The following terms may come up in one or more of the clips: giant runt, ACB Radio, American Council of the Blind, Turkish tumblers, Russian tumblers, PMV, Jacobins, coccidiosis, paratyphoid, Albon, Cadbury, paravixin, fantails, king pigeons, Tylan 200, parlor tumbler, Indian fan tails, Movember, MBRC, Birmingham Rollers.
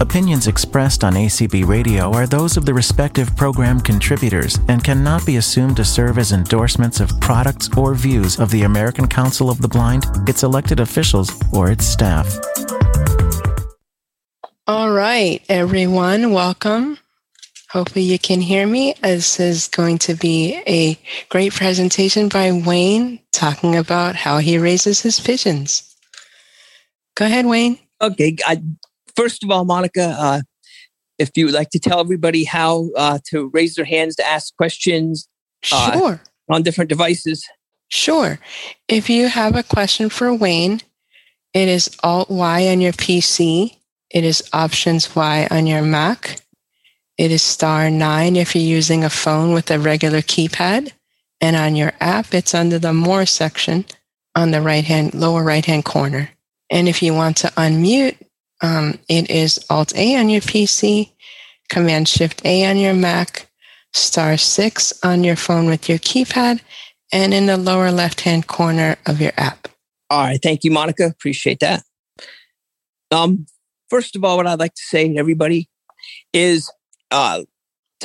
Opinions expressed on ACB Radio are those of the respective program contributors and cannot be assumed to serve as endorsements of products or views of the American Council of the Blind, its elected officials, or its staff. All right, everyone, welcome. Hopefully you can hear me. This is going to be a great presentation by Wayne talking about how he raises his pigeons. Go ahead, Wayne. Okay. First of all, Monica, if you would like to tell everybody how to raise their hands to ask questions on different devices. Sure. If you have a question for Wayne, it is Alt-Y on your PC. It is Options Y on your Mac. It is *9 if you're using a phone with a regular keypad. And on your app, it's under the More section on the lower right-hand corner. And if you want to unmute, it is Alt-A on your PC, Command-Shift-A on your Mac, *6 on your phone with your keypad, and in the lower left-hand corner of your app. All right. Thank you, Monica. Appreciate that. First of all, what I'd like to say to everybody is to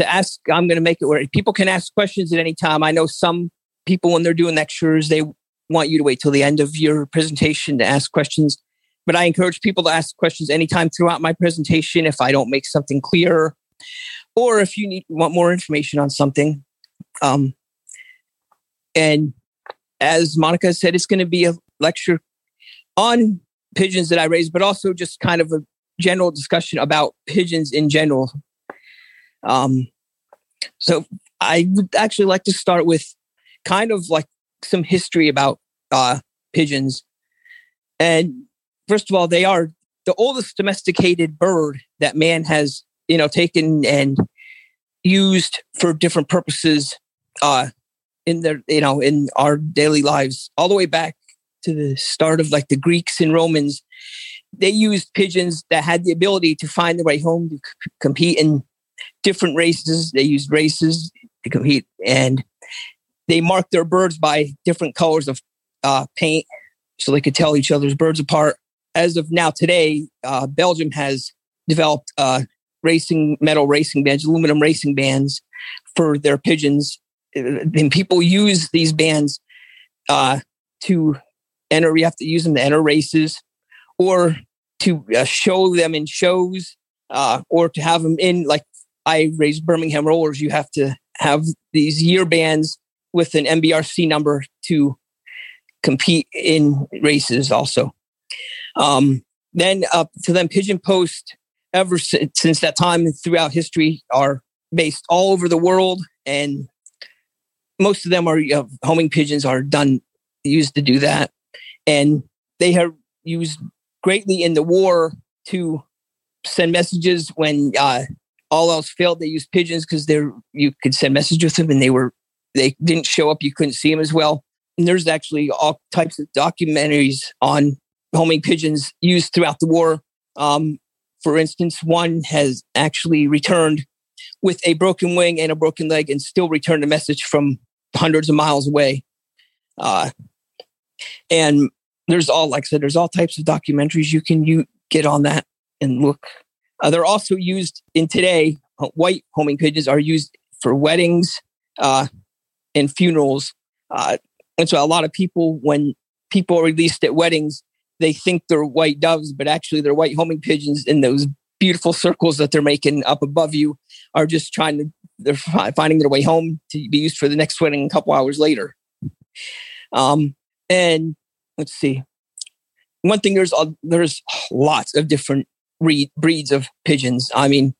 ask, I'm going to make it where people can ask questions at any time. I know some people, when they're doing lectures, they want you to wait till the end of your presentation to ask questions. But I encourage people to ask questions anytime throughout my presentation if I don't make something clear or if you want more information on something. And as Monica said, it's going to be a lecture on pigeons that I raised, but also just kind of a general discussion about pigeons in general. So I would actually like to start with kind of like some history about pigeons. And first of all, they are the oldest domesticated bird that man has, taken and used for different purposes in our daily lives. All the way back to the start of like the Greeks and Romans, they used pigeons that had the ability to find the right home to compete in different races. They used races to compete, and they marked their birds by different colors of paint so they could tell each other's birds apart. As of now today, Belgium has developed aluminum racing bands for their pigeons. And people use these bands you have to use them to enter races or to show them in shows or to have them in, like I raised Birmingham Rollers. You have to have these year bands with an MBRC number to compete in races also. Then up to them, pigeon posts ever since that time and throughout history are based all over the world, and most of them are homing pigeons are used to do that, and they have used greatly in the war to send messages when all else failed. They used pigeons because you could send messages with them, and they didn't show up. You couldn't see them as well. And there's actually all types of documentaries on homing pigeons used throughout the war. For instance, one has actually returned with a broken wing and a broken leg and still returned a message from hundreds of miles away. And there's all types of documentaries you can get on that and look. They're also used in today. White homing pigeons are used for weddings and funerals. And so a lot of people, when people are released at weddings, they think they're white doves, but actually they're white homing pigeons, and those beautiful circles that they're making up above you are just they're finding their way home to be used for the next wedding a couple hours later. And let's see. One thing, there's lots of different breeds of pigeons. I mean,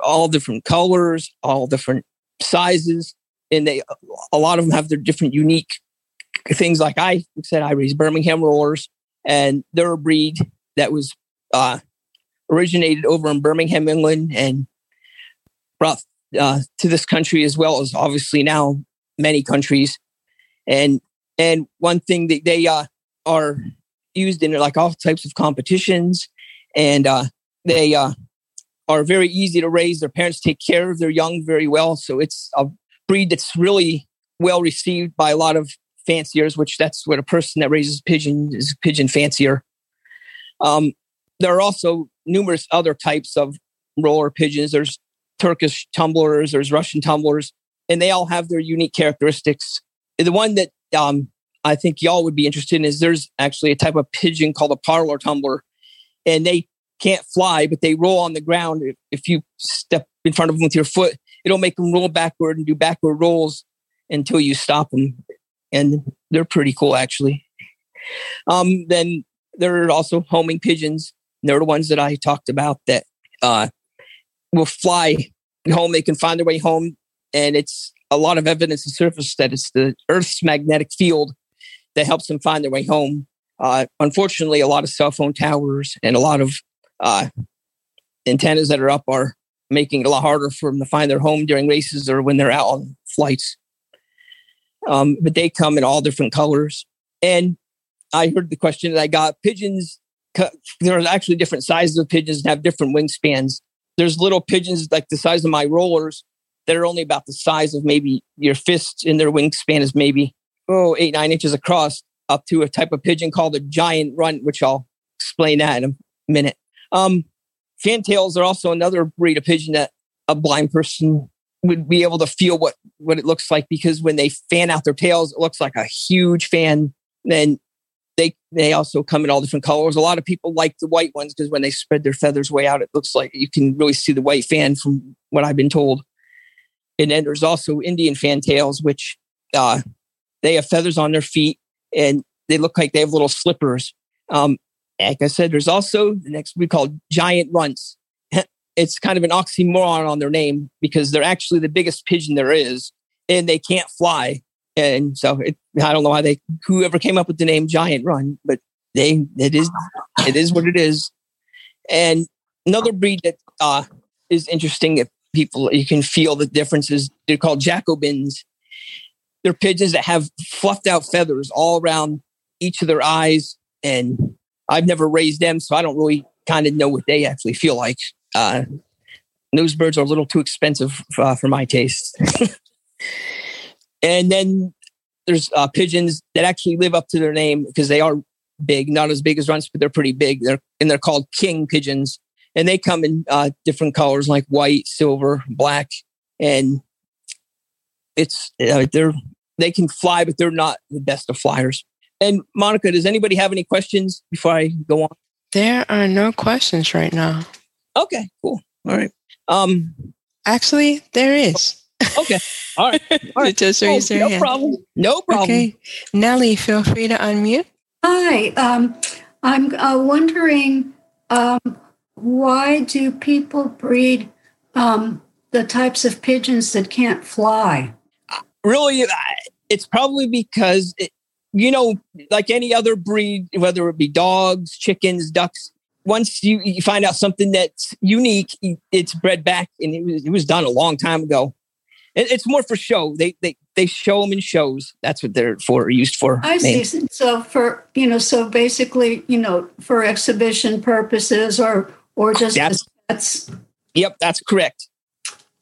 all different colors, all different sizes, and a lot of them have their different unique things. Like I said, I raise Birmingham Rollers. and they're a breed that was originated over in Birmingham, England, and brought to this country as well as obviously now many countries. And one thing that they are used in like all types of competitions, and they are very easy to raise. Their parents take care of their young very well, so it's a breed that's really well received by a lot of fanciers, which that's what a person that raises pigeons is, a pigeon fancier. There are also numerous other types of roller pigeons. There's Turkish tumblers, there's Russian tumblers, and they all have their unique characteristics. The one that I think y'all would be interested in is there's actually a type of pigeon called a parlor tumbler, and they can't fly, but they roll on the ground. If you step in front of them with your foot, it'll make them roll backward and do backward rolls until you stop them. And they're pretty cool, actually. Then there are also homing pigeons. They're the ones that I talked about that will fly home. They can find their way home. And it's a lot of evidence has surfaced that it's the Earth's magnetic field that helps them find their way home. Unfortunately, a lot of cell phone towers and a lot of antennas that are up are making it a lot harder for them to find their home during races or when they're out on flights. But they come in all different colors. And I heard the question that I got, pigeons, there's actually different sizes of pigeons that have different wingspans. There's little pigeons like the size of my rollers that are only about the size of maybe your fist, and their wingspan is maybe 8-9 inches across, up to a type of pigeon called a giant runt, which I'll explain that in a minute. Fantails are also another breed of pigeon that a blind person would be able to feel what it looks like, because when they fan out their tails, it looks like a huge fan. Then they also come in all different colors. A lot of people like the white ones because when they spread their feathers way out, it looks like you can really see the white fan from what I've been told. And then there's also Indian fan tails, which they have feathers on their feet and they look like they have little slippers. Like I said, there's also the next we call giant runts. It's kind of an oxymoron on their name because they're actually the biggest pigeon there is and they can't fly. And so I don't know why whoever came up with the name giant runt, but it is what it is. And another breed that is interesting, if people, you can feel the differences. They're called Jacobins. They're pigeons that have fluffed out feathers all around each of their eyes. And I've never raised them, so I don't really kind of know what they actually feel like. Those birds are a little too expensive for my taste. And then there's pigeons that actually live up to their name because they are big, not as big as runts, but they're pretty big. They're called king pigeons, and they come in different colors like white, silver, black, and they can fly, but they're not the best of flyers. And Monica, does anybody have any questions before I go on? There are no questions right now. Okay, cool. All right. Actually, there is. Okay. All right. Just raise your hand. No problem. Okay. Nellie, feel free to unmute. Hi. I'm wondering why do people breed the types of pigeons that can't fly? Really, it's probably because, like any other breed, whether it be dogs, chickens, ducks, once you find out something that's unique, it's bred back, and it was done a long time ago. It's more for show. They show them in shows. That's what they're used for. I see. So for basically for exhibition purposes or just that's. Yep, that's correct.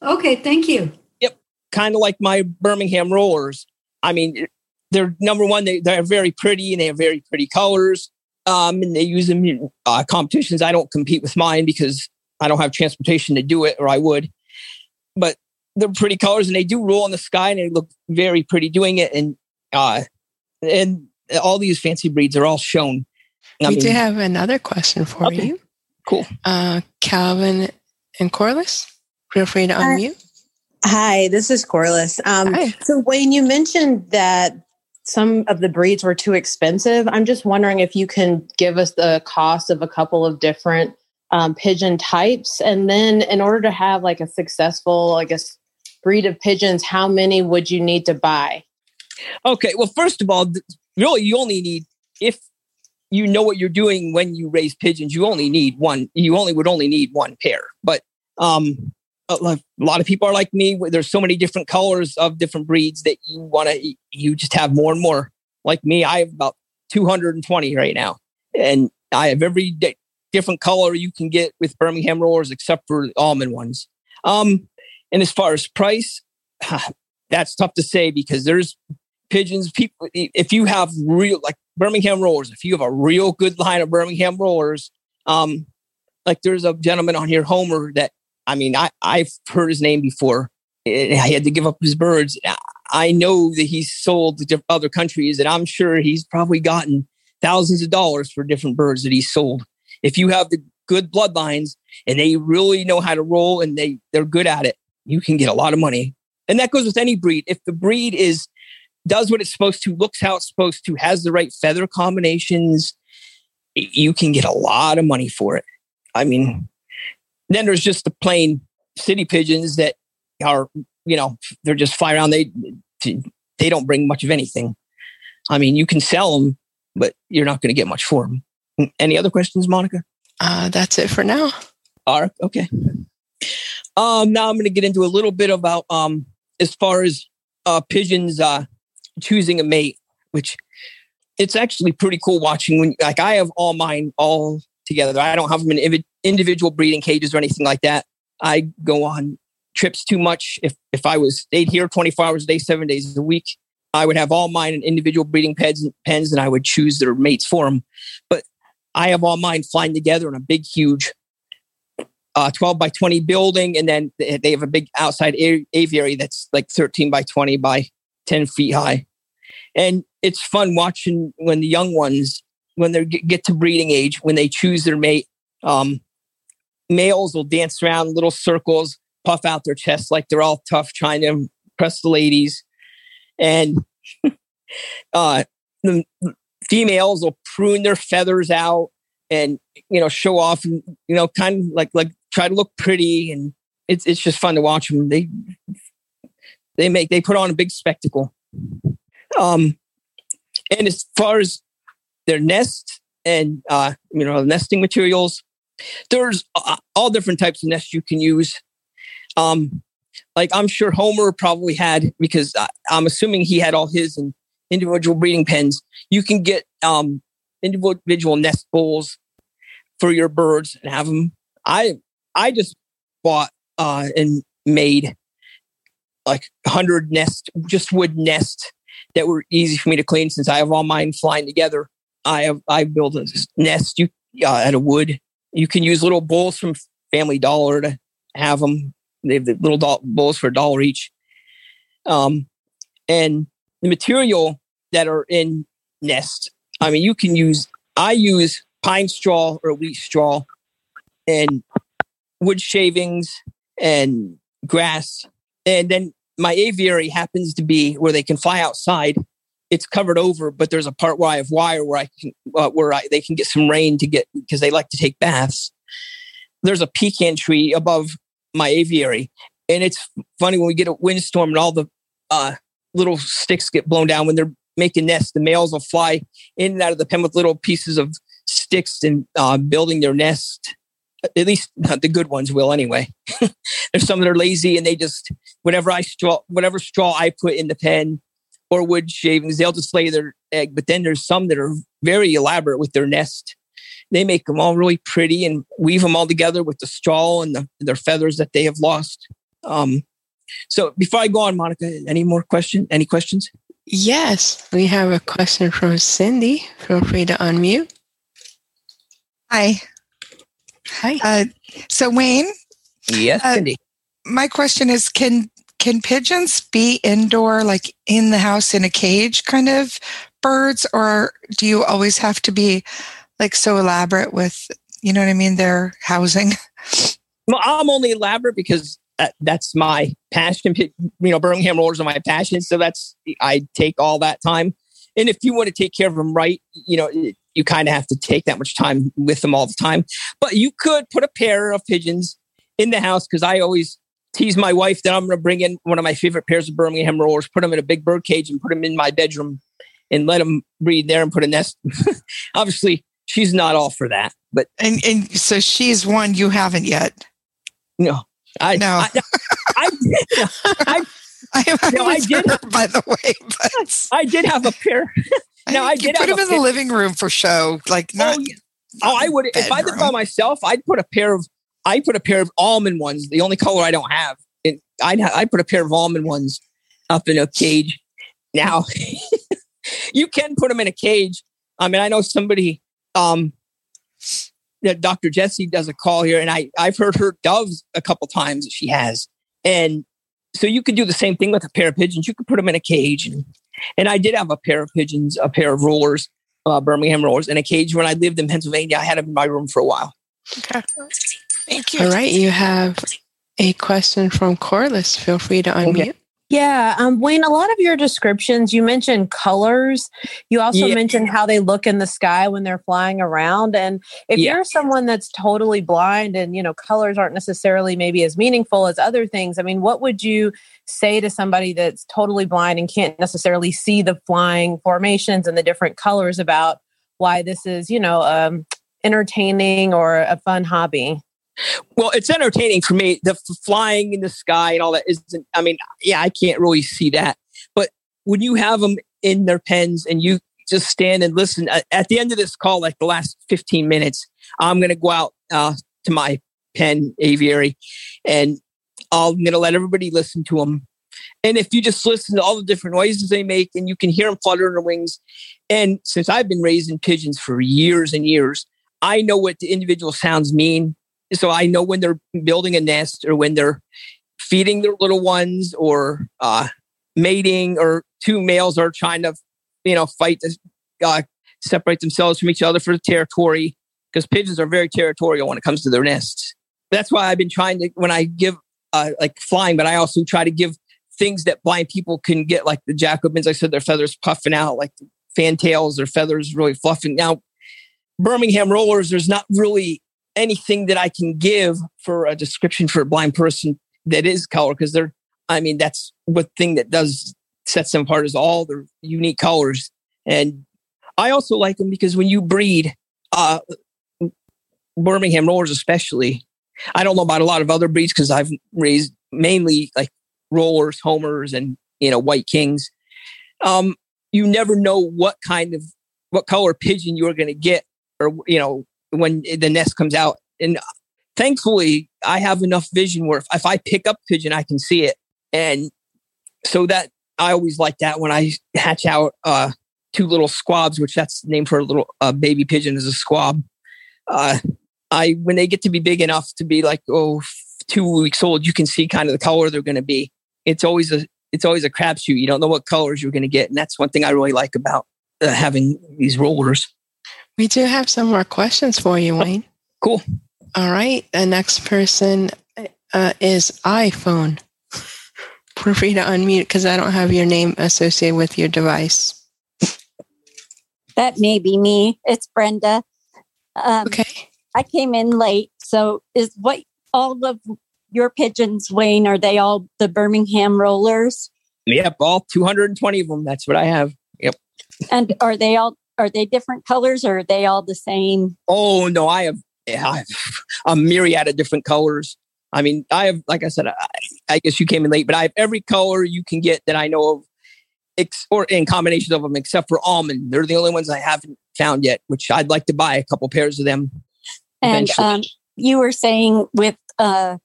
Okay, thank you. Yep, kind of like my Birmingham Rollers. I mean, they're number one. They're very pretty and they have very pretty colors. And they use them in competitions. I don't compete with mine because I don't have transportation to do it, or I would. But they're pretty colors, and they do roll in the sky, and they look very pretty doing it. And all these fancy breeds are all shown. We do have another question for you. Cool. Calvin and Corliss, feel free to unmute. Hi, this is Corliss. Hi. So Wayne, you mentioned that some of the breeds were too expensive. I'm just wondering if you can give us the cost of a couple of different pigeon types. And then in order to have like a successful, breed of pigeons, how many would you need to buy? Okay. Well, first of all, really you only need, if you know what you're doing when you raise pigeons. You only need one. You only would only need one pair. But a lot of people are like me. There's so many different colors of different breeds that you want to. You just have more and more. Like me, I have about 220 right now, and I have every different color you can get with Birmingham Rollers except for almond ones. And as far as price, that's tough to say because there's pigeons. People, if you have real like Birmingham Rollers, if you have a real good line of Birmingham Rollers, like there's a gentleman on here, Homer, that I mean, I've heard his name before. I had to give up his birds. I know that he's sold to other countries, and I'm sure he's probably gotten thousands of dollars for different birds that he's sold. If you have the good bloodlines and they really know how to roll and they're good at it, you can get a lot of money. And that goes with any breed. If the breed does what it's supposed to, looks how it's supposed to, has the right feather combinations, you can get a lot of money for it. I mean, then there's just the plain city pigeons that are, you know, they're just fly around. They don't bring much of anything. I mean, you can sell them, but you're not going to get much for them. Any other questions, Monica? That's it for now. All right. Okay. Now I'm going to get into a little bit about as far as pigeons choosing a mate, which it's actually pretty cool watching. When like I have all mine all together. I don't have them in individual breeding cages or anything like that. I go on trips too much. If I was stayed here 24 hours a day, 7 days a week, I would have all mine in individual breeding pens and I would choose their mates for them. But I have all mine flying together in a big, huge 12 by 20 building. And then they have a big outside aviary that's like 13 by 20 by 10 feet high. And it's fun watching when the young ones, when they get to breeding age, when they choose their mate, males will dance around in little circles, puff out their chests like they're all tough, trying to impress the ladies. And the females will prune their feathers out and, you know, show off and, you know, kind of like try to look pretty. And it's just fun to watch them. They put on a big spectacle. And as far as their nest and, you know, nesting materials, there's all different types of nests you can use. Like I'm sure Homer probably had, because I'm assuming he had all his in individual breeding pens. You can get individual nest bowls for your birds and have them. I just bought and made like 100 nests, just wood nests that were easy for me to clean since I have all mine flying together. I built a nest out of wood. You can use little bowls from Family Dollar to have them. They have the little bowls for $1 each. And the material that are in nest, I mean, you can use, I use pine straw or wheat straw and wood shavings and grass. And then my aviary happens to be where they can fly outside. It's covered over, but there's a part where I have wire where I can, they can get some rain to get, because they like to take baths. There's a pecan tree above my aviary. And it's funny when we get a windstorm and all the little sticks get blown down when they're making nests, the males will fly in and out of the pen with little pieces of sticks and building their nest. At least the good ones will anyway. There's some that are lazy and they just, whatever straw I put in the pen or wood shavings, they'll just lay their egg. But then there's some that are very elaborate with their nest. They make them all really pretty and weave them all together with the straw and their feathers that they have lost. So before I go on, Monica, any questions? Yes, we have a question from Cindy. Feel free to unmute. Hi. So Wayne. Yes, Cindy. My question is, can pigeons be indoor, like in the house in a cage kind of birds, or do you always have to be like so elaborate with, you know what I mean, their housing? Well, I'm only elaborate because that's my passion. You know, Birmingham Rollers are my passion. So I take all that time. And if you want to take care of them right, you know, you kind of have to take that much time with them all the time. But you could put a pair of pigeons in the house, because I always tease my wife that I'm going to bring in one of my favorite pairs of Birmingham Rollers, put them in a big bird cage and put them in my bedroom. and let them breed there and put a nest. Obviously, she's not all for that. But and so she's one you haven't yet. No, I no. I did, by the way. But I did have a pair. No, I did put them in the living room for show. Like, not, I would if I did by myself. I'd put a pair of almond ones. The only color I don't have. And I put a pair of almond ones up in a cage. Now, you can put them in a cage. I mean, I know somebody. Dr. Jesse does a call here, and I've heard her doves a couple times that she has, and so you could do the same thing with a pair of pigeons. You could put them in a cage, and I did have a pair of pigeons, a pair of rollers, Birmingham rollers, in a cage when I lived in Pennsylvania. I had them in my room for a while. Okay, thank you. All right, you have a question from Corliss. Feel free to unmute. Okay. Yeah, Wayne, a lot of your descriptions, you mentioned colors. You also mentioned how they look in the sky when they're flying around. And if you're someone that's totally blind and, you know, colors aren't necessarily maybe as meaningful as other things, I mean, what would you say to somebody that's totally blind and can't necessarily see the flying formations and the different colors about why this is, you know, entertaining or a fun hobby? Well, it's entertaining for me. The flying in the sky and all that isn't, I mean, yeah, I can't really see that. But when you have them in their pens and you just stand and listen, at the end of this call, like the last 15 minutes, I'm going to go out to my pen aviary and I'm going to let everybody listen to them. And if you just listen to all the different noises they make and you can hear them fluttering their wings. And since I've been raising pigeons for years and years, I know what the individual sounds mean. So I know when they're building a nest or when they're feeding their little ones or mating, or two males are trying to, you know, fight to separate themselves from each other for the territory, because pigeons are very territorial when it comes to their nests. That's why I've been trying to, when I give like flying, but I also try to give things that blind people can get, like the Jacobins. I said their feathers puffing out, like the fantails, their feathers really fluffing. Now, Birmingham rollers, there's not really anything that I can give for a description for a blind person that is color, because they're, I mean, that's what thing that does sets them apart is all their unique colors. And I also like them because when you breed Birmingham rollers, especially, I don't know about a lot of other breeds because I've raised mainly like rollers, homers, and, you know, white kings. You never know what color pigeon you're going to get, or, you know, when the nest comes out. And thankfully I have enough vision where if I pick up pigeon, I can see it. And so that I always like that when I hatch out two little squabs, which that's named for a little baby pigeon is a squab. When they get to be big enough to be like, 2 weeks old, you can see kind of the color they're going to be. It's always a crapshoot. You don't know what colors you're going to get. And that's one thing I really like about having these rollers. We do have some more questions for you, Wayne. Cool. All right. The next person is iPhone. Feel free to unmute because I don't have your name associated with your device. That may be me. It's Brenda. Okay. I came in late. So is what all of your pigeons, Wayne, are they all the Birmingham rollers? Yep. All 220 of them. That's what I have. Yep. And are they different colors or are they all the same? Oh, no, I have a myriad of different colors. I mean, I have, like I said, I guess you came in late, but I have every color you can get that I know of, or in combinations of them, except for almond. They're the only ones I haven't found yet, which I'd like to buy a couple pairs of them. And you were saying with the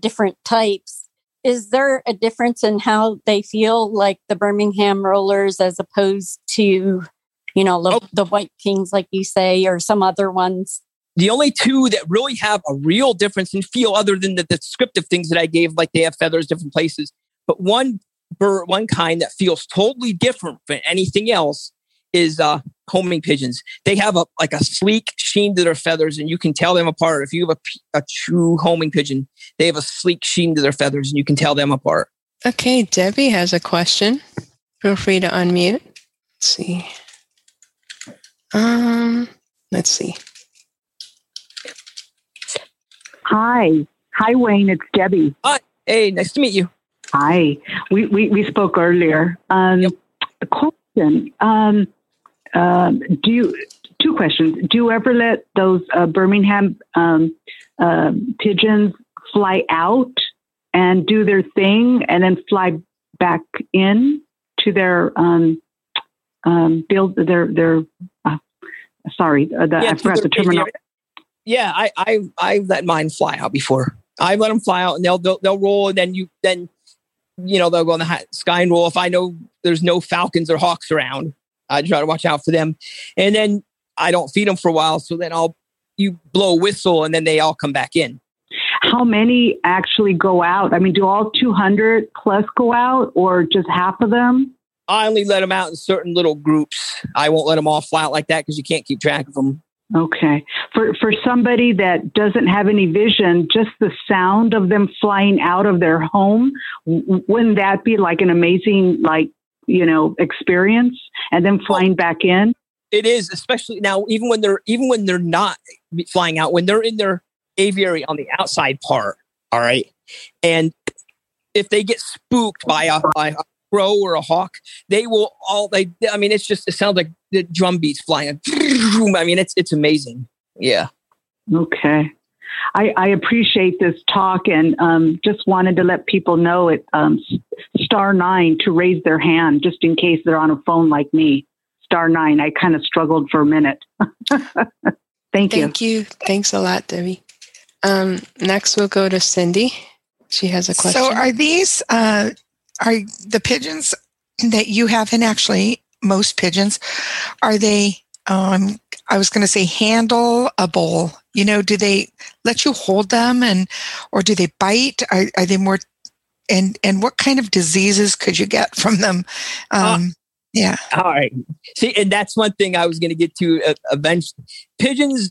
different types, is there a difference in how they feel, like the Birmingham rollers as opposed to, you know, the white kings, like you say, or some other ones? The only two that really have a real difference in feel, other than the descriptive things that I gave, like they have feathers different places, but one kind that feels totally different from anything else is homing pigeons. They have a sleek sheen to their feathers, and you can tell them apart. If you have a true homing pigeon, they have a sleek sheen to their feathers, and you can tell them apart. Okay, Debbie has a question. Feel free to unmute. Let's see. Let's see. Hi, Wayne. It's Debbie. Hi. Hey, nice to meet you. Hi. We spoke earlier. Yep. question. Two questions. Do you ever let those Birmingham pigeons fly out and do their thing and then fly back in to their I forgot the terminology. Yeah, I let mine fly out before. I let them fly out and they'll roll, and then they'll go in the sky and roll. If I know there's no falcons or hawks around, I try to watch out for them. And then I don't feed them for a while, so then you blow a whistle and then they all come back in. How many actually go out? I mean, do all 200 plus go out, or just half of them? I only let them out in certain little groups. I won't let them all fly out like that because you can't keep track of them. Okay. For somebody that doesn't have any vision, just the sound of them flying out of their home, wouldn't that be like an amazing, experience, and then flying back in? It is, especially now, even when they're not flying out, when they're in their aviary on the outside part. All right. And if they get spooked by a crow or a hawk, it sounds like the drum beats flying. I mean, it's amazing. Yeah. Okay. I appreciate this talk, and just wanted to let people know it, *9 to raise their hand, just in case they're on a phone like me. *9. I kind of struggled for a minute. Thank you. Thanks a lot, Debbie. Next, we'll go to Cindy. She has a question. So are these, are the pigeons that you have, and actually most pigeons, are they, I was going to say handleable? Do they let you hold them, or do they bite? Are they more, and what kind of diseases could you get from them? Yeah. All right. See, and that's one thing I was going to get to eventually. Pigeons,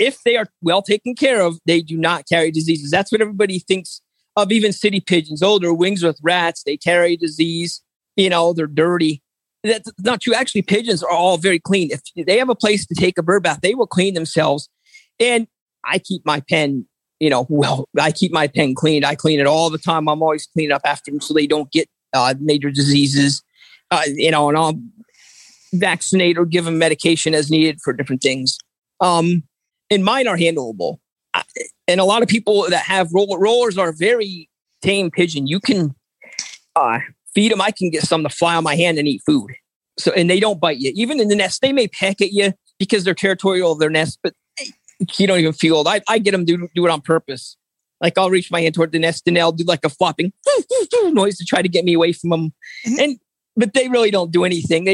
if they are well taken care of, they do not carry diseases. That's what everybody thinks of, even city pigeons. Oh, their wings with rats, they carry disease. They're dirty. That's not true. Actually, pigeons are all very clean. If they have a place to take a bird bath, they will clean themselves. And I keep my pen, I keep my pen cleaned. I clean it all the time. I'm always cleaning up after them so they don't get major diseases. And I'll vaccinate or give them medication as needed for different things. And mine are handleable. And a lot of people that have rollers are very tame pigeon. You can feed them. I can get some to fly on my hand and eat food. So, and they don't bite you. Even in the nest, they may peck at you because they're territorial of their nest, but you don't even feel it. I get them to do it on purpose. Like, I'll reach my hand toward the nest and they'll do like a flopping noise to try to get me away from them. But they really don't do anything.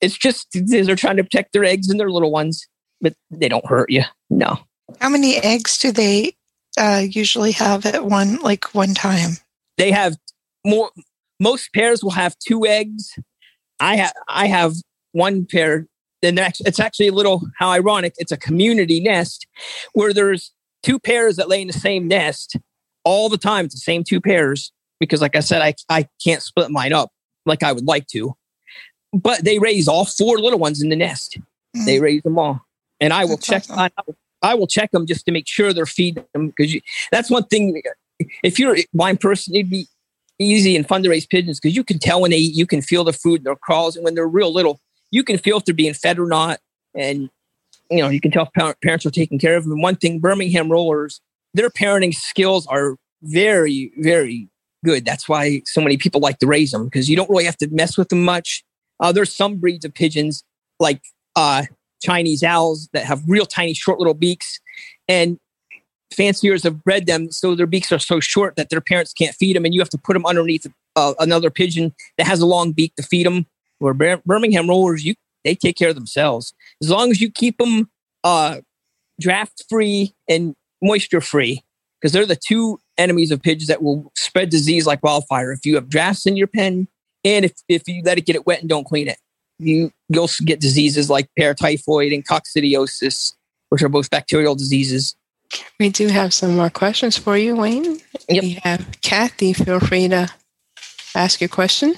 It's just they're trying to protect their eggs and their little ones, but they don't hurt you. No. How many eggs do they usually have at one time? They have more. Most pairs will have 2 eggs. I have 1 pair. Then it's actually a little, how ironic. It's a community nest where there's 2 pairs that lay in the same nest all the time. It's the same 2 pairs because, like I said, I can't split mine up like I would like to, but they raise all 4 little ones in the nest. Mm. They raise them all, and I will check. Awesome. I will check them just to make sure they're feeding them, because that's one thing. If you're a blind person, it'd be easy and fun to raise pigeons because you can tell when they eat. You can feel the food, their crawls, and when they're real little, you can feel if they're being fed or not, and you can tell if parents are taking care of them. And one thing, Birmingham Rollers, their parenting skills are very, very good. That's why so many people like to raise them, because you don't really have to mess with them much. There's some breeds of pigeons like Chinese owls that have real tiny, short little beaks, and fanciers have bred them so their beaks are so short that their parents can't feed them, and you have to put them underneath another pigeon that has a long beak to feed them. Where Birmingham Rollers, they take care of themselves as long as you keep them draft free and moisture free, because they're the 2 enemies of pigeons that will spread disease like wildfire. If you have drafts in your pen, and if you let it get wet and don't clean it, you'll get diseases like paratyphoid and coccidiosis, which are both bacterial diseases. We do have some more questions for you, Wayne. Yep. We have Kathy. Feel free to ask your question.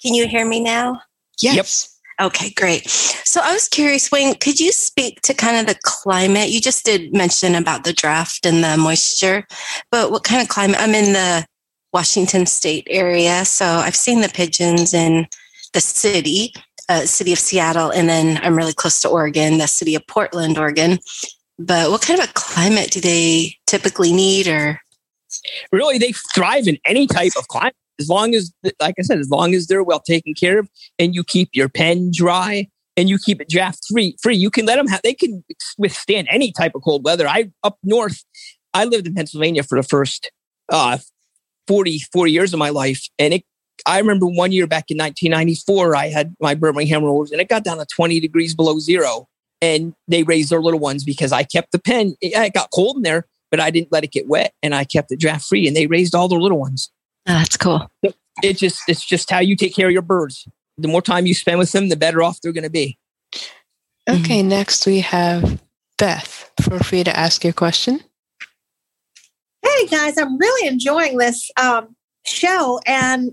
Can you hear me now? Yes. Yep. Okay, great. So I was curious, Wayne, could you speak to kind of the climate? You just did mention about the draft and the moisture, but what kind of climate? I'm in the Washington State area. So I've seen the pigeons in the city of Seattle, and then I'm really close to Oregon, the city of Portland, Oregon. But what kind of a climate do they typically need? Or really, they thrive in any type of climate, as long as, like I said, as long as they're well taken care of, and you keep your pen dry and you keep it draft free. You can let them have. They can withstand any type of cold weather. Up north, I lived in Pennsylvania for the first 44 years of my life, and I remember one year back in 1994, I had my Birmingham Rollers, and it got down to 20 degrees below zero, and they raised their little ones because I kept the pen. It got cold in there, but I didn't let it get wet, and I kept it draft free, and they raised all their little ones. Oh, that's cool. So it's just how you take care of your birds. The more time you spend with them, the better off they're going to be. Okay, Next we have Beth. Feel free to ask your question. Hey guys, I'm really enjoying this show, and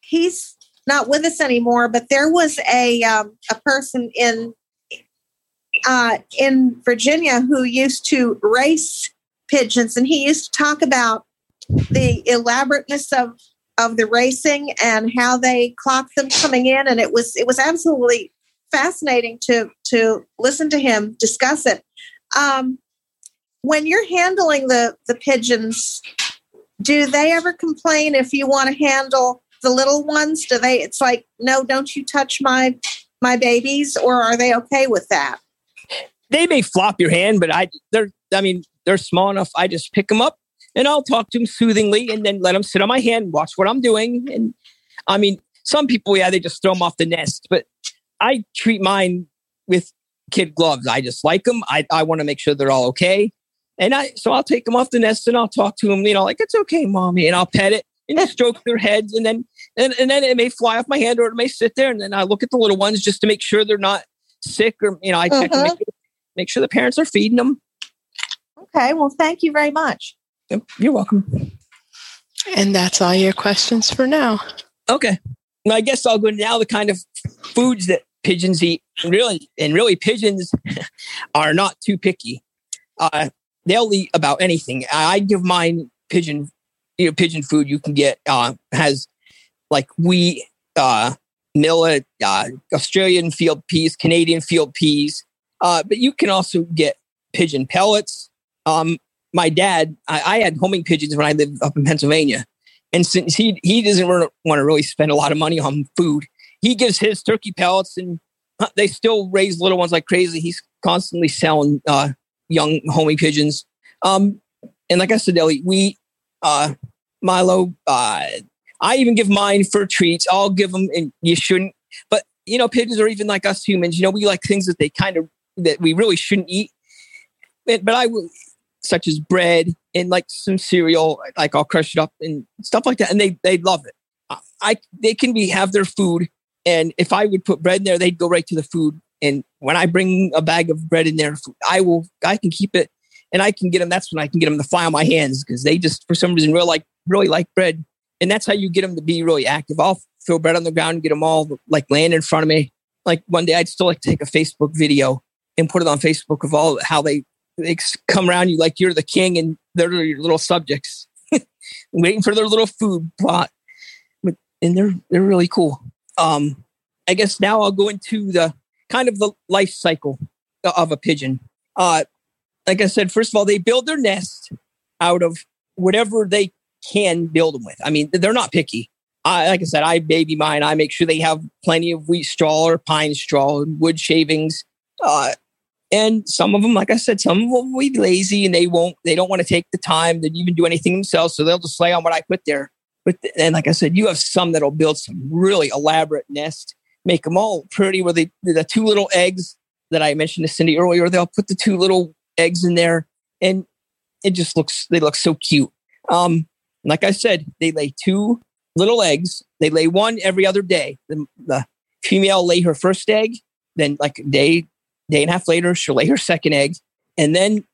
he's not with us anymore, but there was a person in Virginia who used to race pigeons, and he used to talk about the elaborateness of the racing and how they clocked them coming in, and it was absolutely fascinating to listen to him discuss it. When you're handling the pigeons, do they ever complain if you want to handle the little ones? Do they? It's like, no, don't you touch my babies, or are they okay with that? They may flop your hand, but they're small enough. I just pick them up and I'll talk to them soothingly, and then let them sit on my hand and watch what I'm doing. And I mean, some people, yeah, they just throw them off the nest, but I treat mine with kid gloves. I just like them. I want to make sure they're all okay. And so I'll take them off the nest and I'll talk to them, like, it's okay, mommy. And I'll pet it and stroke their heads. And then, and then it may fly off my hand, or it may sit there. And then I look at the little ones just to make sure they're not sick, or, I check and make sure the parents are feeding them. Okay. Well, thank you very much. You're welcome. And that's all your questions for now. Okay. And I guess I'll go now the kind of foods that pigeons eat. Really, pigeons are not too picky. They'll eat about anything. I give mine pigeon food you can get. Has like wheat, millet, Australian field peas, Canadian field peas. But you can also get pigeon pellets. My dad, I had homing pigeons when I lived up in Pennsylvania. And since he doesn't want to really spend a lot of money on food, he gives his turkey pellets, and they still raise little ones like crazy. He's constantly selling young homing pigeons. And like I said, they'll eat wheat, Milo. I even give mine for treats. I'll give them, and you shouldn't. But, pigeons are even like us humans. We like things that they that we really shouldn't eat. But I will, such as bread and like some cereal, like I'll crush it up and stuff like that. And they love it. They can have their food. And if I would put bread in there, they'd go right to the food. And when I bring a bag of bread in there, I can keep it, and I can get them. That's when I can get them to fly on my hands, because they just, for some reason, really like bread. And that's how you get them to be really active. I'll throw bread on the ground and get them all like land in front of me. Like one day I'd still like take a Facebook video and put it on Facebook of all how they come around you like you're the king, and they're your little subjects waiting for their little food plot. And they're really cool. I guess now I'll go into the kind of the life cycle of a pigeon. Like I said, first of all, they build their nest out of whatever they can build them with. I mean, they're not picky. Like I said, I baby mine. I make sure they have plenty of wheat straw or pine straw and wood shavings. And some of them, like I said, some of them will be lazy, and they don't want to take the time to even do anything themselves. So they'll just lay on what I put there. But then, like I said, you have some that'll build some really elaborate nests, make them all pretty, where the two little eggs that I mentioned to Cindy earlier, they'll put the two little eggs in there, and it just they look so cute. Like I said, they lay two little eggs. They lay one every other day. The female lay her first egg, then like a day and a half later, she'll lay her second egg. And then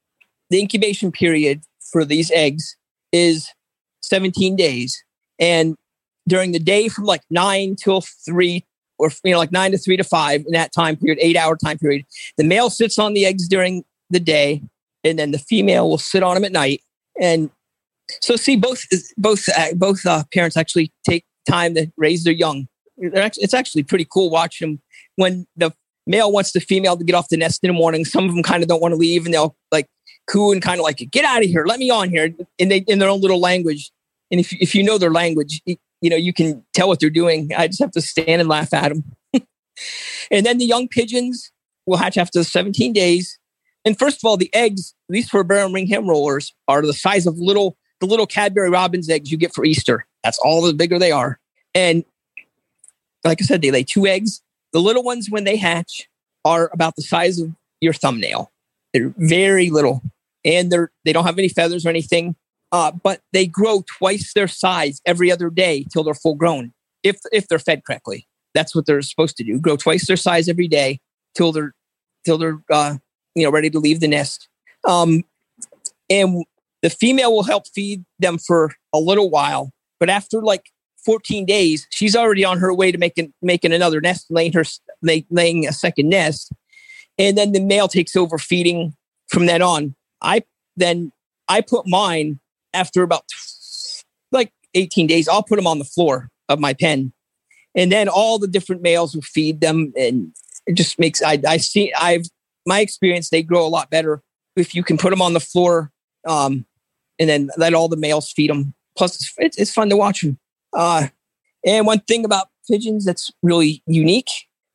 the incubation period for these eggs is 17 days. And during the day from like 9 till 3, or, like 9 to 3 to 5 in that time period, 8-hour time period, the male sits on the eggs during the day, and then the female will sit on them at night. And So see, both parents actually take time to raise their young. It's actually pretty cool watching them. When the male wants the female to get off the nest in the morning, some of them kind of don't want to leave, and they'll like coo and kind of like, get out of here, let me on here, and they in their own little language. And if you know their language, you know, you can tell what they're doing. I just have to stand and laugh at them. And then the young pigeons will hatch after 17 days. And first of all, the eggs, at least for Birmingham Rollers, are the size of the little Cadbury Robin's eggs you get for Easter. That's all the bigger they are. And like I said, they lay two eggs. The little ones, when they hatch, are about the size of your thumbnail. They're very little. And they don't have any feathers or anything. But they grow twice their size every other day till they're full grown. If they're fed correctly. That's what they're supposed to do. Grow twice their size every day till they're ready to leave the nest. And the female will help feed them for a little while, but after like 14 days, she's already on her way to making another nest, laying a second nest. And then the male takes over feeding from then on. I put mine after about like 18 days, I'll put them on the floor of my pen. And then all the different males will feed them, and it just makes, my experience, they grow a lot better if you can put them on the floor, and then let all the males feed them. Plus, it's fun to watch them. And one thing about pigeons that's really unique,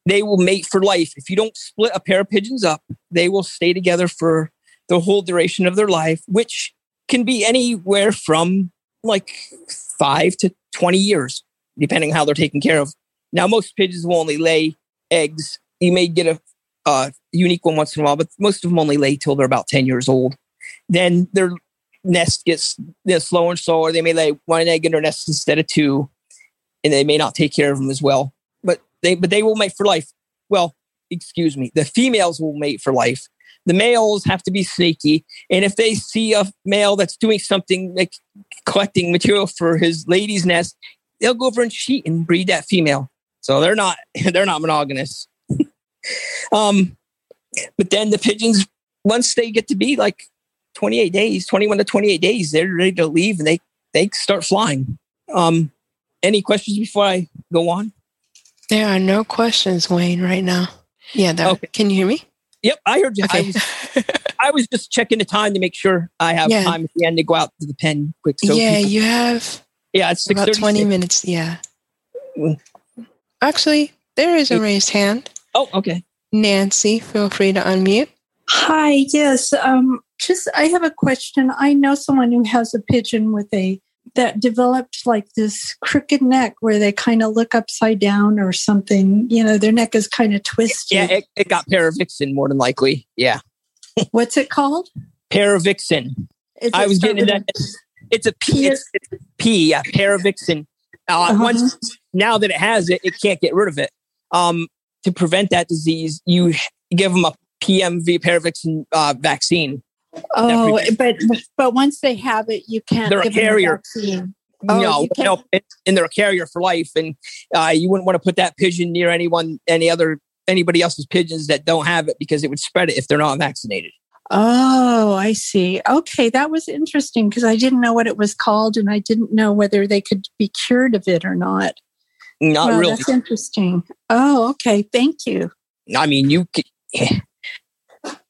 they will mate for life. If you don't split a pair of pigeons up, they will stay together for the whole duration of their life, which can be anywhere from like 5 to 20 years, depending on how they're taken care of. Now, most pigeons will only lay eggs. You may get a unique one once in a while, but most of them only lay till they're about 10 years old. Then their nest gets slower and slower. They may lay one egg in their nest instead of two, and they may not take care of them as well. But they will mate for life. Well, excuse me, the females will mate for life. The males have to be sneaky, and if they see a male that's doing something like collecting material for his lady's nest, they'll go over and cheat and breed that female. So they're not monogamous. But then the pigeons, once they get to be like 28 days, 21 to 28 days, they're ready to leave, and they start flying. Any questions before I go on? There are no questions, Wayne, right now. Yeah. Okay. Can you hear me? Yep. I heard you. Okay. I was just checking the time to make sure I have time at the end to go out to the pen quick. So yeah, you have. Yeah. It's about 20 minutes. Yeah. Actually, there is a raised hand. Oh, okay. Nancy, feel free to unmute. Hi, yes. I have a question. I know someone who has a pigeon that developed like this crooked neck where they kind of look upside down or something. You know, their neck is kind of twisted. Yeah, it got paravixin more than likely. Yeah. What's it called? Paravixin. I was getting that. It's a P. It's a P. Yeah, paravixin. Now that it has it, it can't get rid of it. To prevent that disease, you give them a PMV paravixin vaccine. Oh, but once they have it, you can't. They're give a carrier. Them the no, and they're a carrier for life. And you wouldn't want to put that pigeon near anybody else's pigeons that don't have it, because it would spread it if they're not vaccinated. Oh, I see. Okay, that was interesting because I didn't know what it was called, and I didn't know whether they could be cured of it or not. Not really. That's interesting. Oh, okay. Thank you. I mean,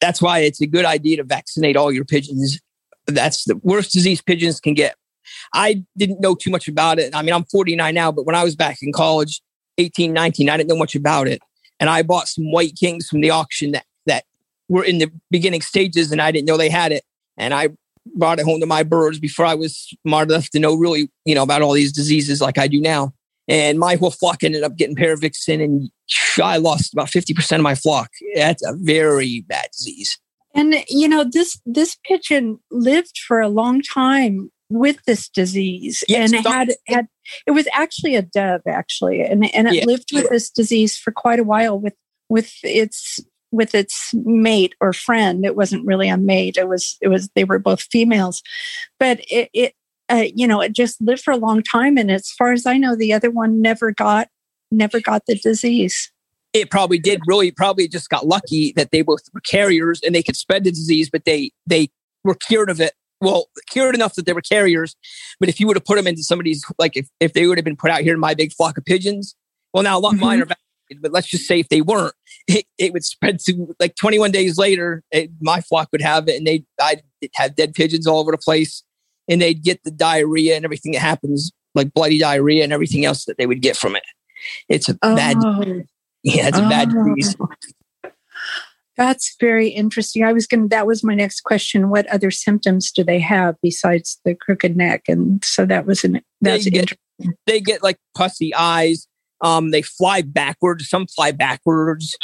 that's why it's a good idea to vaccinate all your pigeons. That's the worst disease pigeons can get. I didn't know too much about it. I mean, I'm 49 now, but when I was back in college, 18, 19, I didn't know much about it. And I bought some white kings from the auction that were in the beginning stages, and I didn't know they had it. And I brought it home to my birds before I was smart enough to know really, about all these diseases like I do now. And my whole flock ended up getting paravixin, and I lost about 50% of my flock. That's a very bad disease. And, this pigeon lived for a long time with this disease. Yes, and it was actually a dove, actually. And it lived with this disease for quite a while with its mate or friend. It wasn't really a mate. It was, they were both females, but it just lived for a long time. And as far as I know, the other one never got the disease. It probably did. Really, probably just got lucky that they both were carriers and they could spread the disease, but they were cured of it well, cured enough that they were carriers. But if you would have put them into somebody's, like if they would have been put out here in my big flock of pigeons, well, now a lot of mine are vaccinated, but let's just say if they weren't, it would spread to, like, 21 days later, my flock would have it, and I'd have dead pigeons all over the place, and they'd get the diarrhea and everything that happens, like bloody diarrhea and everything else that they would get from it. It's a bad, a bad disease. That's very interesting. That was my next question. What other symptoms do they have besides the crooked neck? And so that's interesting. They get like pussy eyes. They fly backwards. Some fly backwards.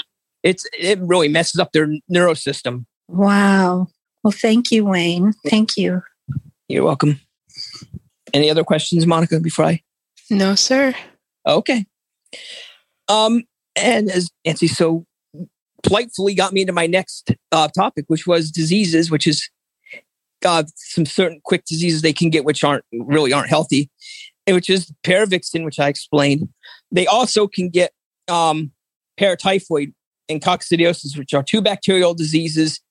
It really messes up their neurosystem. Wow. Well, thank you, Wayne. Thank you. You're welcome. Any other questions, Monica, before I? No, sir. Okay. And as Nancy so politely got me into my next topic, which was diseases, which is some certain quick diseases they can get, which aren't healthy, and which is paravixin, which I explained. They also can get paratyphoid and coccidiosis, which are two bacterial diseases,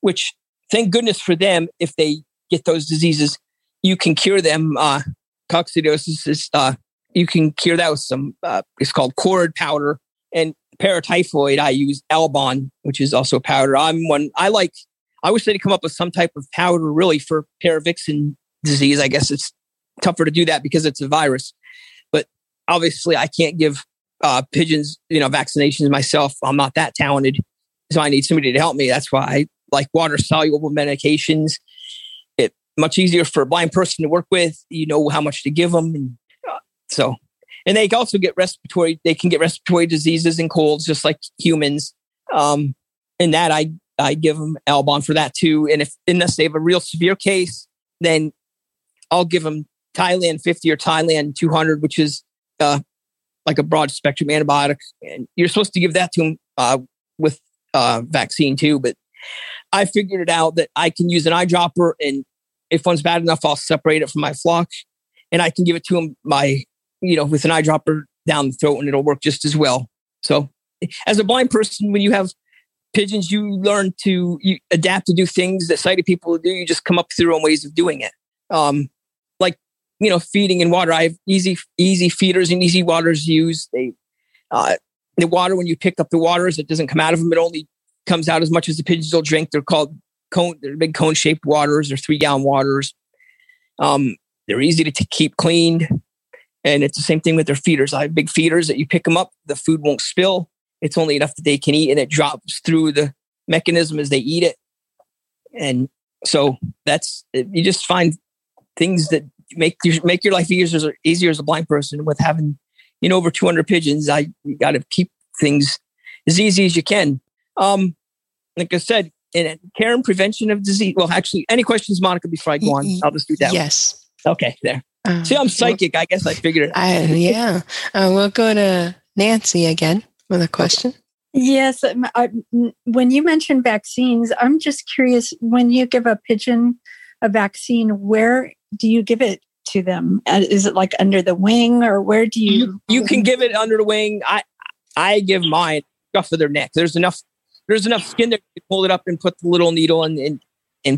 which, thank goodness for them, if they get those diseases, you can cure them. Coccidiosis is... you can cure that with some, it's called cord powder. And paratyphoid, I use Albon, which is also powder. I wish they'd come up with some type of powder really for paravixin disease. I guess it's tougher to do that because it's a virus. But obviously I can't give pigeons, vaccinations myself. I'm not that talented. So I need somebody to help me. That's why I like water-soluble medications. It's much easier for a blind person to work with. You know how much to give them. And they also get respiratory diseases and colds, just like humans. And that I give them Albon for that too. And unless they have a real severe case, then I'll give them Tylan 50 or Tylan 200, which is like a broad spectrum antibiotic. And you're supposed to give that to them with vaccine too. But I figured it out that I can use an eyedropper, and if one's bad enough, I'll separate it from my flock. And I can give it to them with an eyedropper down the throat, and it'll work just as well. So as a blind person, when you have pigeons, you learn to adapt to do things that sighted people do. You just come up with your own ways of doing it. Feeding and water. I have easy feeders and easy waters used. The water, when you pick up the waters, it doesn't come out of them. It only comes out as much as the pigeons will drink. They're called they're big cone-shaped waters or 3-gallon waters. They're easy to keep cleaned. And it's the same thing with their feeders. I have big feeders that you pick them up. The food won't spill. It's only enough that they can eat, and it drops through the mechanism as they eat it. And so you just find things that make your life easier as a blind person. With having, over 200 pigeons, you got to keep things as easy as you can. Like I said, in care and prevention of disease. Well, actually, any questions, Monica, before I go on? I'll just do that. Yes. Okay, there. See, I'm psychic. I guess I figured it out. We'll go to Nancy again with a question. Yes. When you mentioned vaccines, I'm just curious, when you give a pigeon a vaccine, where do you give it to them? Is it like under the wing, or where do you... You can give it under the wing. I give mine stuff for their neck. There's enough skin there to hold it up and put the little needle and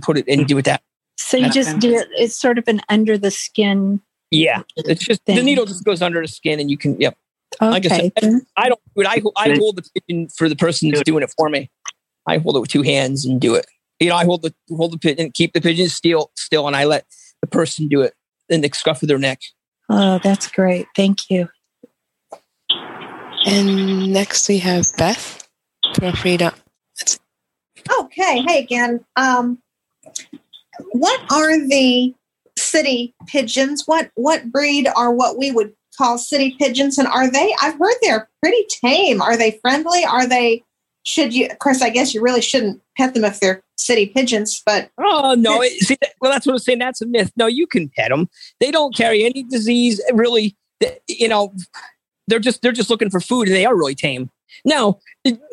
put it and do it that. So you just do it. It's sort of an under the skin. Yeah, it's just thing. The needle just goes under the skin, and you can. Yep. Okay. Like I said, I don't do it. I hold the pigeon for the person that's doing it for me. I hold it with two hands and do it. I hold the pigeon, keep the pigeon still, and I let the person do it in the scruff of their neck. Oh, that's great. Thank you. And next we have Beth. Feel free to. Okay. Hey again. What are the city pigeons? What breed are what we would call city pigeons? And are they, I've heard they're pretty tame. Are they friendly? Of course, I guess you really shouldn't pet them if they're city pigeons, but. Oh, no. That's what I was saying. That's a myth. No, you can pet them. They don't carry any disease. Really, they're just looking for food, and they are really tame. Now,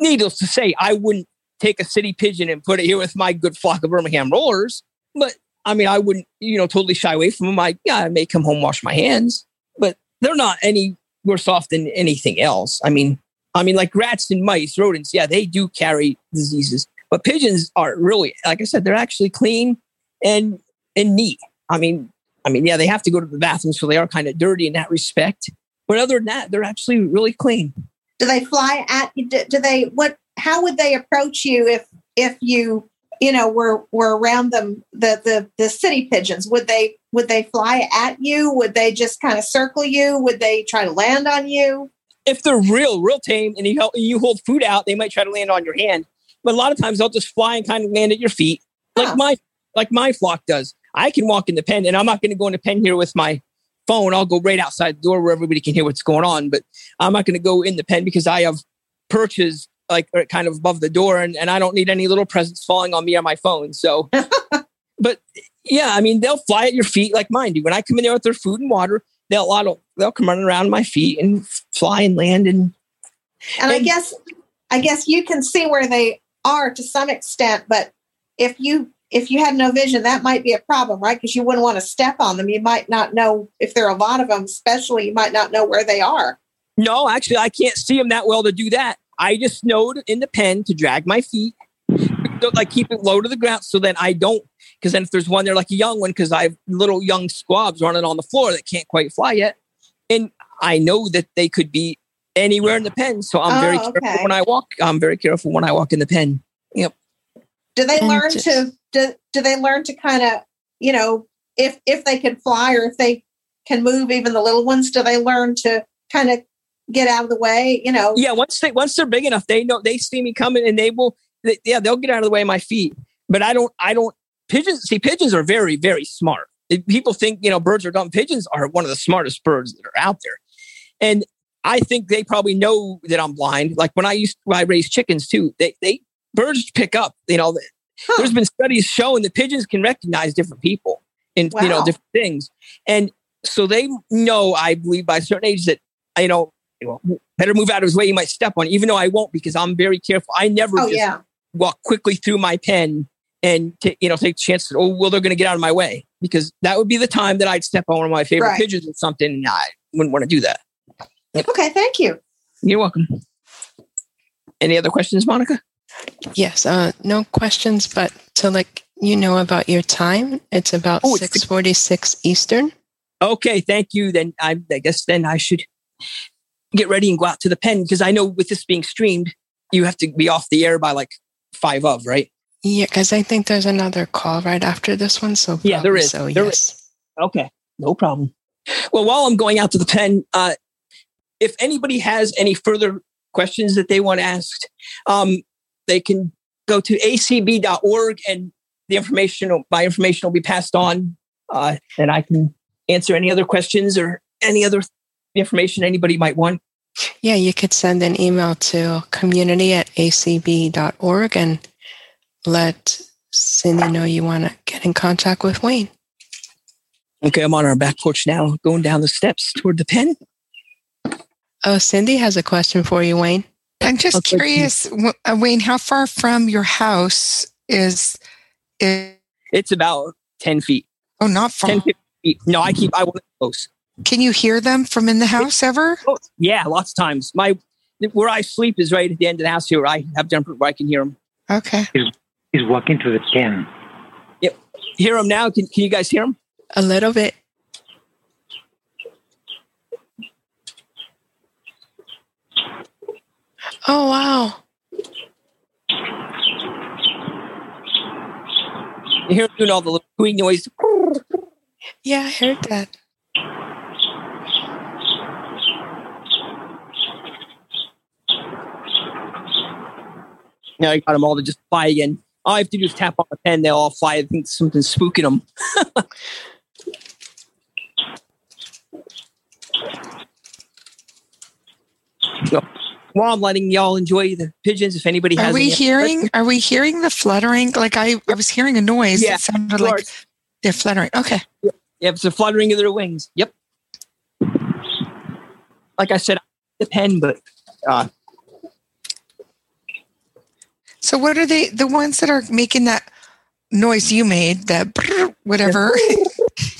needless to say, I wouldn't take a city pigeon and put it here with my good flock of Birmingham Rollers. But I mean, I wouldn't, totally shy away from them. I may come home, wash my hands, but they're not any worse off than anything else. I mean, like rats and mice, rodents, yeah, they do carry diseases, but pigeons are really, like I said, they're actually clean, and and neat. I mean, yeah, they have to go to the bathroom, so they are kind of dirty in that respect. But other than that, they're actually really clean. Do they fly at you? Do they, what, how would they approach you if you, you know, were around them, the city pigeons? Would they fly at you? Would they just kind of circle you? Would they try to land on you? If they're real tame and you hold food out, they might try to land on your hand. But a lot of times they'll just fly and kind of land at your feet. Like my flock does. I can walk in the pen, and I'm not going to go in the pen here with my phone. I'll go right outside the door where everybody can hear what's going on, but I'm not going to go in the pen because I have perches like kind of above the door, and I don't need any little presents falling on me on my phone. So, but yeah, I mean, they'll fly at your feet like mine do. When I come in there with their food and water, they'll come running around my feet and fly and land. And I guess you can see where they are to some extent, but if you had no vision, that might be a problem, right? Because you wouldn't want to step on them. You might not know if there are a lot of them, especially you might not know where they are. No, actually, I can't see them that well to do that. I just know in the pen to drag my feet, like keep it low to the ground. So then I don't, because then if there's one, they're like a young one, because I have little young squabs running on the floor that can't quite fly yet. And I know that they could be anywhere in the pen. So I'm very careful when I walk. I'm very careful when I walk in the pen. Yep. Do they learn to kind of, you know, if they can fly or if they can move, even the little ones, do they learn to kind of get out of the way, you know? Yeah, once they're big enough, they know, they see me coming and they'll get out of the way of my feet. But pigeons are very, very smart. People think, you know, birds are dumb. Pigeons are one of the smartest birds that are out there. And I think they probably know that I'm blind. Like when I raised chickens too, birds pick up, you know, there's been studies showing that pigeons can recognize different people and, you know, different things. And so they know, I believe by a certain age that, you know, better move out of his way. You might step on it, even though I won't, because I'm very careful. I never walk quickly through my pen and, you know, take chances. Oh, well, they're going to get out of my way, because that would be the time that I'd step on one of my favorite pigeons or something. And I wouldn't want to do that. Okay. Thank you. You're welcome. Any other questions, Monica? Yes, no questions, but to let you know about your time, it's about 6:46 Eastern. Okay, thank you. Then I guess I should get ready and go out to the pen, because I know with this being streamed, you have to be off the air by like 5:00, right? Yeah, because I think there's another call right after this one. So yeah, there is. So, there is. Okay, no problem. Well, while I'm going out to the pen, if anybody has any further questions that they want asked, they can go to acb.org and my information will be passed on, and I can answer any other questions or any other information anybody might want. Yeah, you could send an email to community@acb.org and let Cindy know you want to get in contact with Wayne. Okay, I'm on our back porch now, going down the steps toward the pen. Oh, Cindy has a question for you, Wayne. I'm just curious, Wayne, how far from your house is it? It's about 10 feet. Oh, not far. 10, 15 feet. No, I want it close. Can you hear them from in the house ever? Oh, yeah, lots of times. Where I sleep is right at the end of the house here. Where I have jumper where I can hear them. Okay. He's walking through the pen. Yep. Hear them now? Can you guys hear them? A little bit. Oh, wow. You hear doing all the little cooing noise. Yeah, I heard that. Now I got them all to just fly again. All I have to do is tap on the pen. They'll all fly. I think something's spooking them. So. Well, I'm letting y'all enjoy the pigeons. If anybody has, are we hearing the fluttering? Like I was hearing a noise. Yeah, it sounded like they're fluttering. Okay. Yep. Yeah, it's the fluttering of their wings. Yep. Like I said, the pen, but. So what are they? The ones that are making that noise you made, that whatever.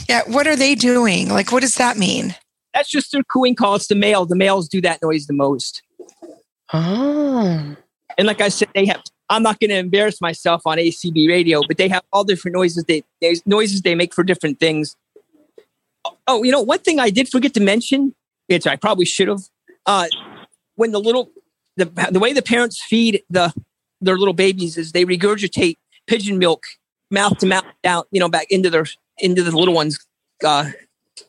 Yeah. What are they doing? Like, what does that mean? That's just their cooing call. It's the male. The males do that noise the most. Oh. And like I said, they have I'm not going to embarrass myself on ACB radio, but they have all different noises. There's noises they make for different things. Oh, you know, one thing I did forget to mention, which I probably should have, when the way the parents feed their little babies is they regurgitate pigeon milk mouth to mouth down, you know, back into the little one's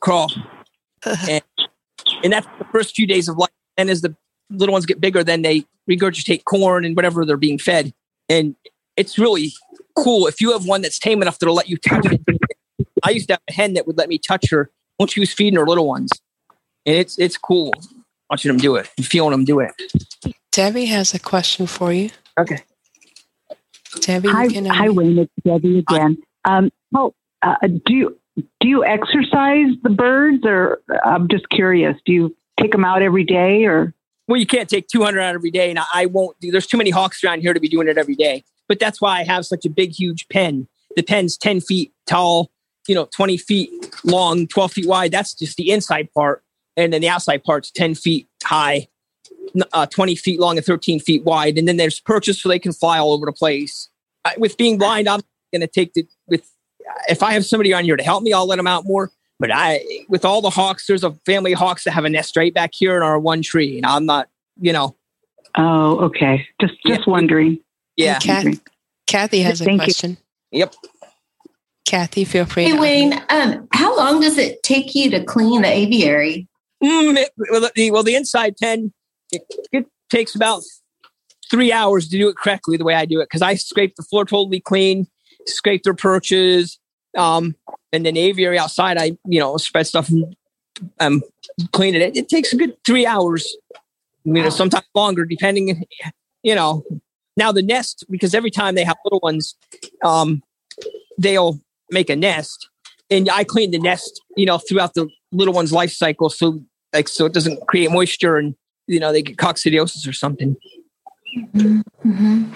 crawl. And that's the first few days of life. And as the little ones get bigger, then they regurgitate corn and whatever they're being fed. And it's really cool. If you have one that's tame enough that'll let you touch it. I used to have a hen that would let me touch her when she was feeding her little ones. And it's cool watching them do it and feeling them do it. Debbie has a question for you. Okay. Debbie, hi, Wayne. It's Debbie again. Do you exercise the birds, or I'm just curious, do you take them out every day or? Well, you can't take 200 out every day, and I won't do. There's too many hawks around here to be doing it every day. But that's why I have such a big, huge pen. The pen's 10 feet tall, 20 feet long, 12 feet wide. That's just the inside part. And then the outside part's 10 feet high, 20 feet long and 13 feet wide. And then there's perches so they can fly all over the place. With being blind, I'm going to take it with. If I have somebody on here to help me, I'll let them out more. But with all the hawks, there's a family of hawks that have a nest right back here in our one tree. And I'm not. Oh, okay. Just wondering. Yeah. Kathy has a question. Yep. Kathy, feel free. Hey, Wayne, how long does it take you to clean the aviary? The inside pen, it takes about 3 hours to do it correctly the way I do it. Because I scrape the floor totally clean, scrape their perches, and then aviary outside, I, spread stuff and clean it. It takes a good 3 hours, sometimes longer, depending, Now the nest, because every time they have little ones, they'll make a nest. And I clean the nest, throughout the little one's life cycle. So, so it doesn't create moisture and, they get coccidiosis or something. Mm-hmm.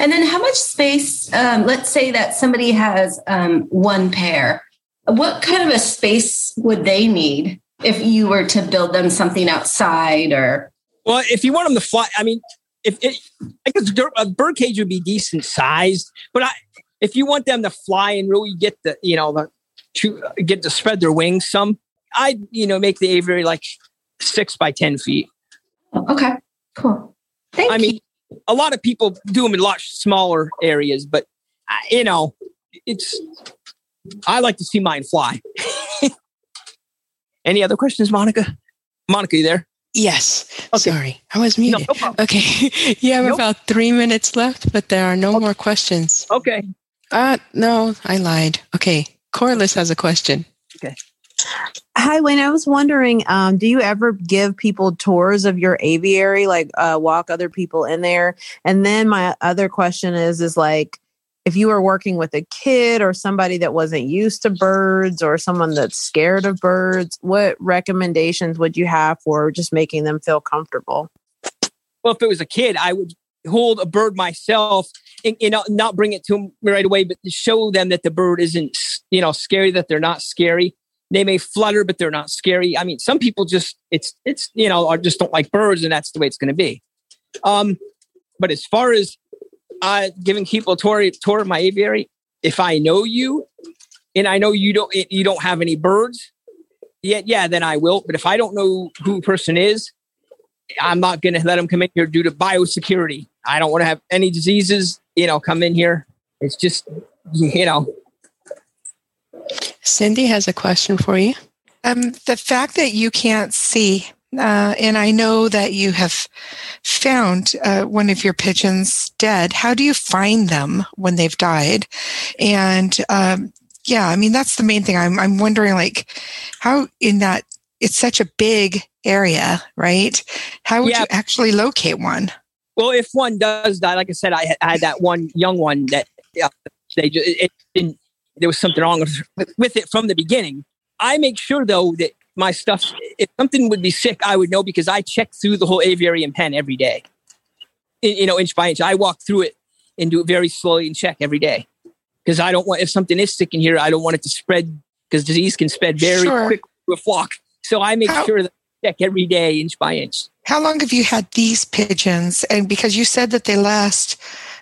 And then how much space, let's say that somebody has one pair. What kind of a space would they need if you were to build them something outside or? Well, if you want them to fly, I guess a bird cage would be decent sized, but if you want them to fly and really get get to spread their wings some, I'd, make the aviary like 6 by 10 feet. Okay, cool. Thank you. A lot of people do them in a lot smaller areas, but, I like to see mine fly. Any other questions, Monica? Monica, you there? Yes. Okay. Sorry, I was muted. No okay. You have about 3 minutes left, but there are no more questions. Okay. No, I lied. Okay. Corliss has a question. Okay. Hi, Wayne. I was wondering, do you ever give people tours of your aviary, like walk other people in there? And then my other question is like, if you were working with a kid or somebody that wasn't used to birds or someone that's scared of birds, what recommendations would you have for just making them feel comfortable? Well, if it was a kid, I would hold a bird myself and not bring it to them right away, but show them that the bird isn't, scary, that they're not scary. They may flutter, but they're not scary. I mean, some people just don't like birds, and that's the way it's going to be. But as far as giving people a tour of my aviary, if I know you and I know you don't have any birds yet, then I will. But if I don't know who a person is, I'm not going to let them come in here due to biosecurity. I don't want to have any diseases, come in here. It's just, Cindy has a question for you. The fact that you can't see, and I know that you have found one of your pigeons dead. How do you find them when they've died? And that's the main thing. I'm wondering, like, how in that it's such a big area, right? How would you actually locate one? Well, if one does die, like I said, I had that one young one that there was something wrong with it from the beginning. I make sure, though, that my stuff, if something would be sick, I would know because I check through the whole aviary and pen every day, inch by inch. I walk through it and do it very slowly and check every day because I don't want, if something is sick in here, I don't want it to spread because disease can spread very quickly to a flock. So I make sure that I check every day, inch by inch. How long have you had these pigeons? And because you said that they last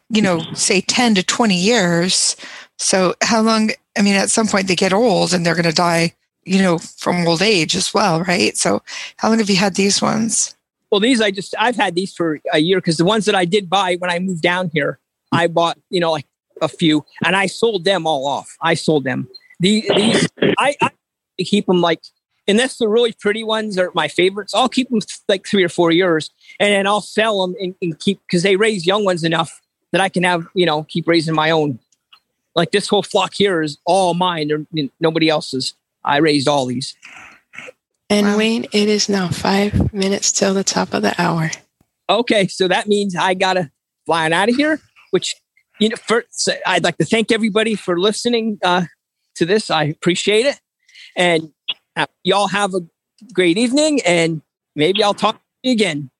you know, say 10 to 20 years. So how long, I mean, at some point they get old and they're going to die, you know, from old age as well, right? So how long have you had these ones? Well, these, I've had these for a year because the ones that I did buy when I moved down here, I bought, you know, like a few, and I sold them all off. I sold them. These I keep them like, unless the really pretty ones are my favorites, I'll keep them like 3 or 4 years, and then I'll sell them and keep, because they raise young ones enough that I can have, you know, keep raising my own. Like this whole flock here is all mine, or nobody else's. I raised all these. And wow. Wayne, it is now 5 minutes till the top of the hour. Okay, so that means I gotta fly on out of here. Which, you know, first, I'd like to thank everybody for listening to this. I appreciate it, and y'all have a great evening. And maybe I'll talk to you again.